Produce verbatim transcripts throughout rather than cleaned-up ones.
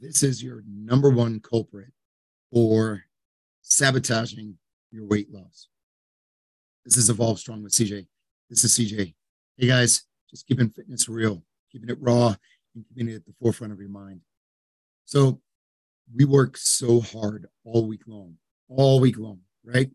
this is your number one culprit for sabotaging your weight loss. This is Evolve Strong with C J. This is C J. Hey guys, just keeping fitness real, keeping it raw, and keeping it at the forefront of your mind. So we work so hard all week long, all week long, right?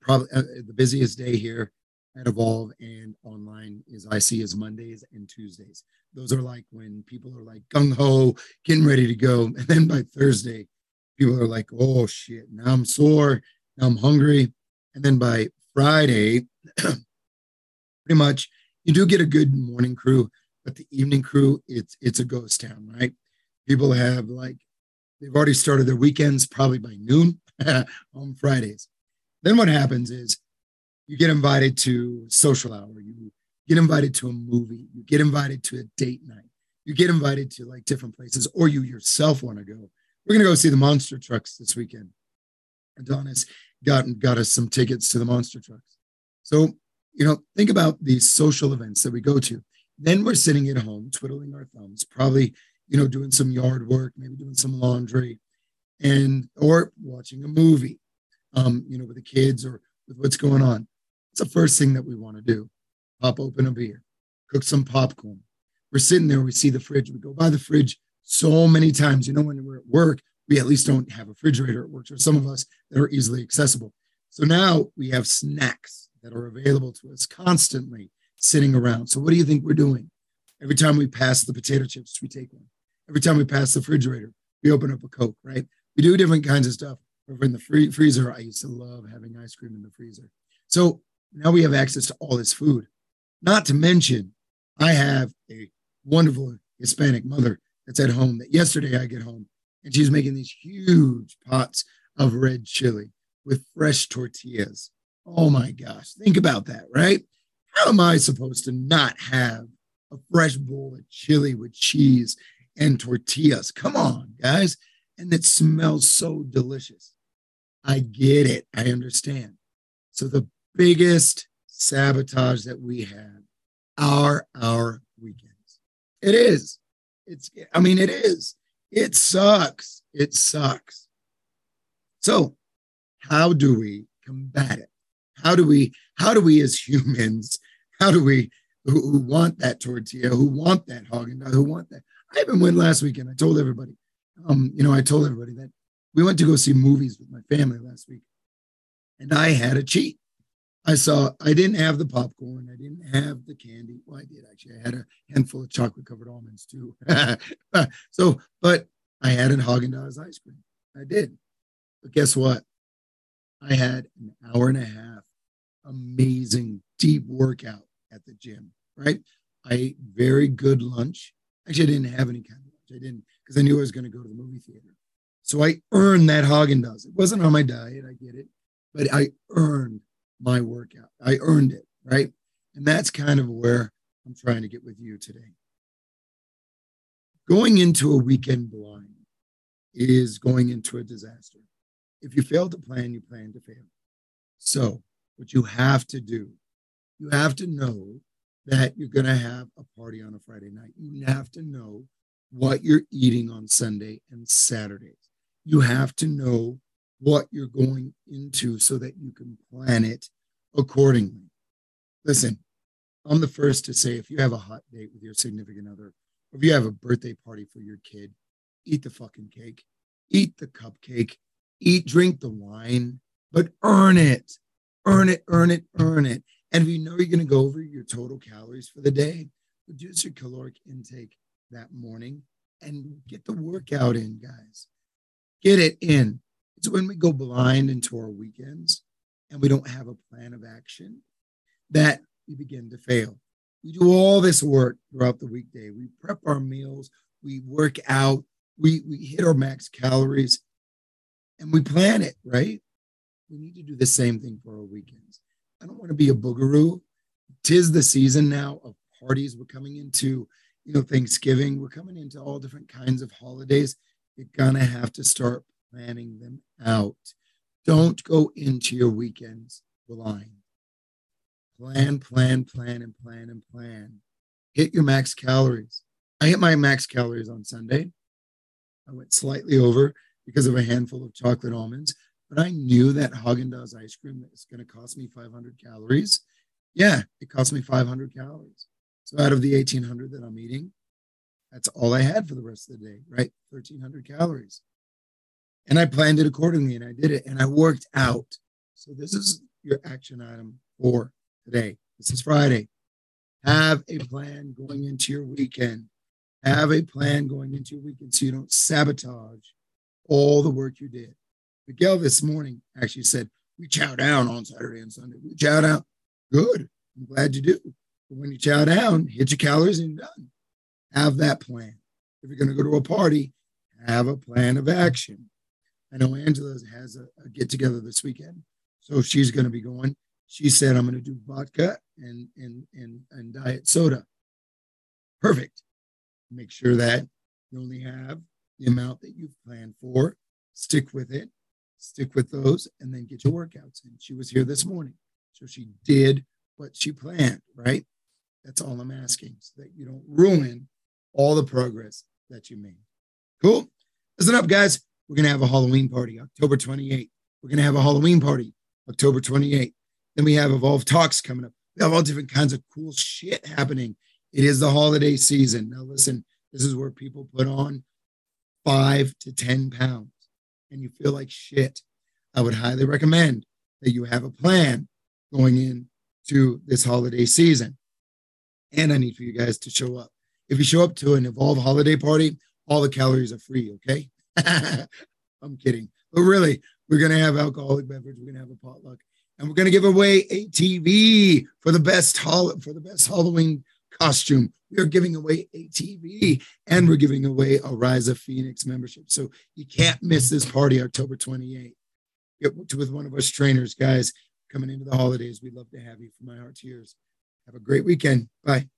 Probably uh, the busiest day here at Evolve and online is I see is Mondays and Tuesdays. Those are like when people are like gung-ho, getting ready to go. And then by Thursday, people are like, oh shit, now I'm sore, now I'm hungry. And then by Friday, pretty much you do get a good morning crew, but the evening crew, it's it's a ghost town, right? People have like, they've already started their weekends probably by noon on Fridays. Then what happens is you get invited to social hour, you get invited to a movie, you get invited to a date night, you get invited to like different places, or you yourself want to go. We're going to go see the monster trucks this weekend. Adonis got, got us some tickets to the monster trucks. So, you know, think about these social events that we go to. Then we're sitting at home, twiddling our thumbs, probably, you know, doing some yard work, maybe doing some laundry, and, or watching a movie. Um, you know, with the kids or with what's going on. It's the first thing that we want to do. Pop open a beer, cook some popcorn. We're sitting there, we see the fridge. We go by the fridge so many times. You know, when we're at work, we at least don't have a refrigerator at work, or some of us that are easily accessible. So now we have snacks that are available to us constantly sitting around. So what do you think we're doing? Every time we pass the potato chips, we take one. Every time we pass the refrigerator, we open up a Coke, right? We do different kinds of stuff. Over in the free freezer, I used to love having ice cream in the freezer. So now we have access to all this food. Not to mention, I have a wonderful Hispanic mother that's at home that yesterday I get home, and she's making these huge pots of red chili with fresh tortillas. Oh, my gosh. Think about that, right? How am I supposed to not have a fresh bowl of chili with cheese and tortillas? Come on, guys. And it smells so delicious. I get it. I understand. So the biggest sabotage that we have are our weekends. It is. It's, I mean, it is. It sucks. It sucks. So how do we combat it? How do we, how do we as humans, how do we who, who want that tortilla, who want that Haagen-Dazs, who want that? I even went last weekend. I told everybody. Um, you know, I told everybody that we went to go see movies with my family last week, and I had a cheat. I saw, I didn't have the popcorn. I didn't have the candy. Well, I did actually. I had a handful of chocolate covered almonds too. So, but I had a Haagen-Dazs ice cream. I did. But guess what? I had an hour and a half, amazing deep workout at the gym, right? I ate very good lunch. Actually, I didn't have any kind of lunch. I didn't. Because I knew I was going to go to the movie theater. So I earned that Haagen-Dazs. It wasn't on my diet, I get it, but I earned my workout. I earned it, right? And that's kind of where I'm trying to get with you today. Going into a weekend blind is going into a disaster. If you fail to plan, you plan to fail. So what you have to do, you have to know that you're going to have a party on a Friday night. You have to know what you're eating on Sunday and Saturdays. You have to know what you're going into so that you can plan it accordingly. Listen, I'm the first to say, if you have a hot date with your significant other, or if you have a birthday party for your kid, eat the fucking cake, eat the cupcake, eat, drink the wine, but earn it, earn it, earn it, earn it. And if you know you're going to go over your total calories for the day, reduce your caloric intake that morning and get the workout in, guys. Get it in. It's when we go blind into our weekends and we don't have a plan of action that we begin to fail. We do all this work throughout the weekday. We prep our meals, we work out, we, we hit our max calories, and we plan it, right? We need to do the same thing for our weekends. I don't want to be a boogaroo. Tis the season now of parties. We're coming into You know, Thanksgiving, we're coming into all different kinds of holidays. You're going to have to start planning them out. Don't go into your weekends blind. Plan, plan, plan, and plan, and plan. Hit your max calories. I hit my max calories on Sunday. I went slightly over because of a handful of chocolate almonds, but I knew that Haagen-Dazs ice cream that was going to cost me five hundred calories. Yeah, it cost me five hundred calories. So out of the eighteen hundred that I'm eating, that's all I had for the rest of the day, right? thirteen hundred calories. And I planned it accordingly, and I did it, and I worked out. So this is your action item for today. This is Friday. Have a plan going into your weekend. Have a plan going into your weekend so you don't sabotage all the work you did. Miguel this morning actually said, we chow down on Saturday and Sunday. We chow down. Good. I'm glad you do. But when you chow down, hit your calories and you're done. Have that plan. If you're going to go to a party, have a plan of action. I know Angela has a, a get-together this weekend, so she's going to be going. She said, I'm going to do vodka and, and, and, and diet soda. Perfect. Make sure that you only have the amount that you've planned for. Stick with it. Stick with those, and then get your workouts in. She was here this morning, so she did what she planned, right? That's all I'm asking, so that you don't ruin all the progress that you made. Cool? Listen up, guys. We're going to have a Halloween party, October twenty-eighth. We're going to have a Halloween party, October twenty-eighth. Then we have Evolve Talks coming up. We have all different kinds of cool shit happening. It is the holiday season. Now, listen, this is where people put on five to ten pounds and you feel like shit. I would highly recommend that you have a plan going into this holiday season. And I need for you guys to show up. If you show up to an Evolve holiday party, all the calories are free, okay? I'm kidding. But really, we're going to have alcoholic beverage. We're going to have a potluck. And we're going to give away a T V for the best hol- for the best Halloween costume. We are giving away a T V, and we're giving away a Rise of Phoenix membership. So you can't miss this party, October twenty-eighth. Get with one of us trainers, guys. Coming into the holidays, we'd love to have you. From my heart to yours. Have a great weekend. Bye.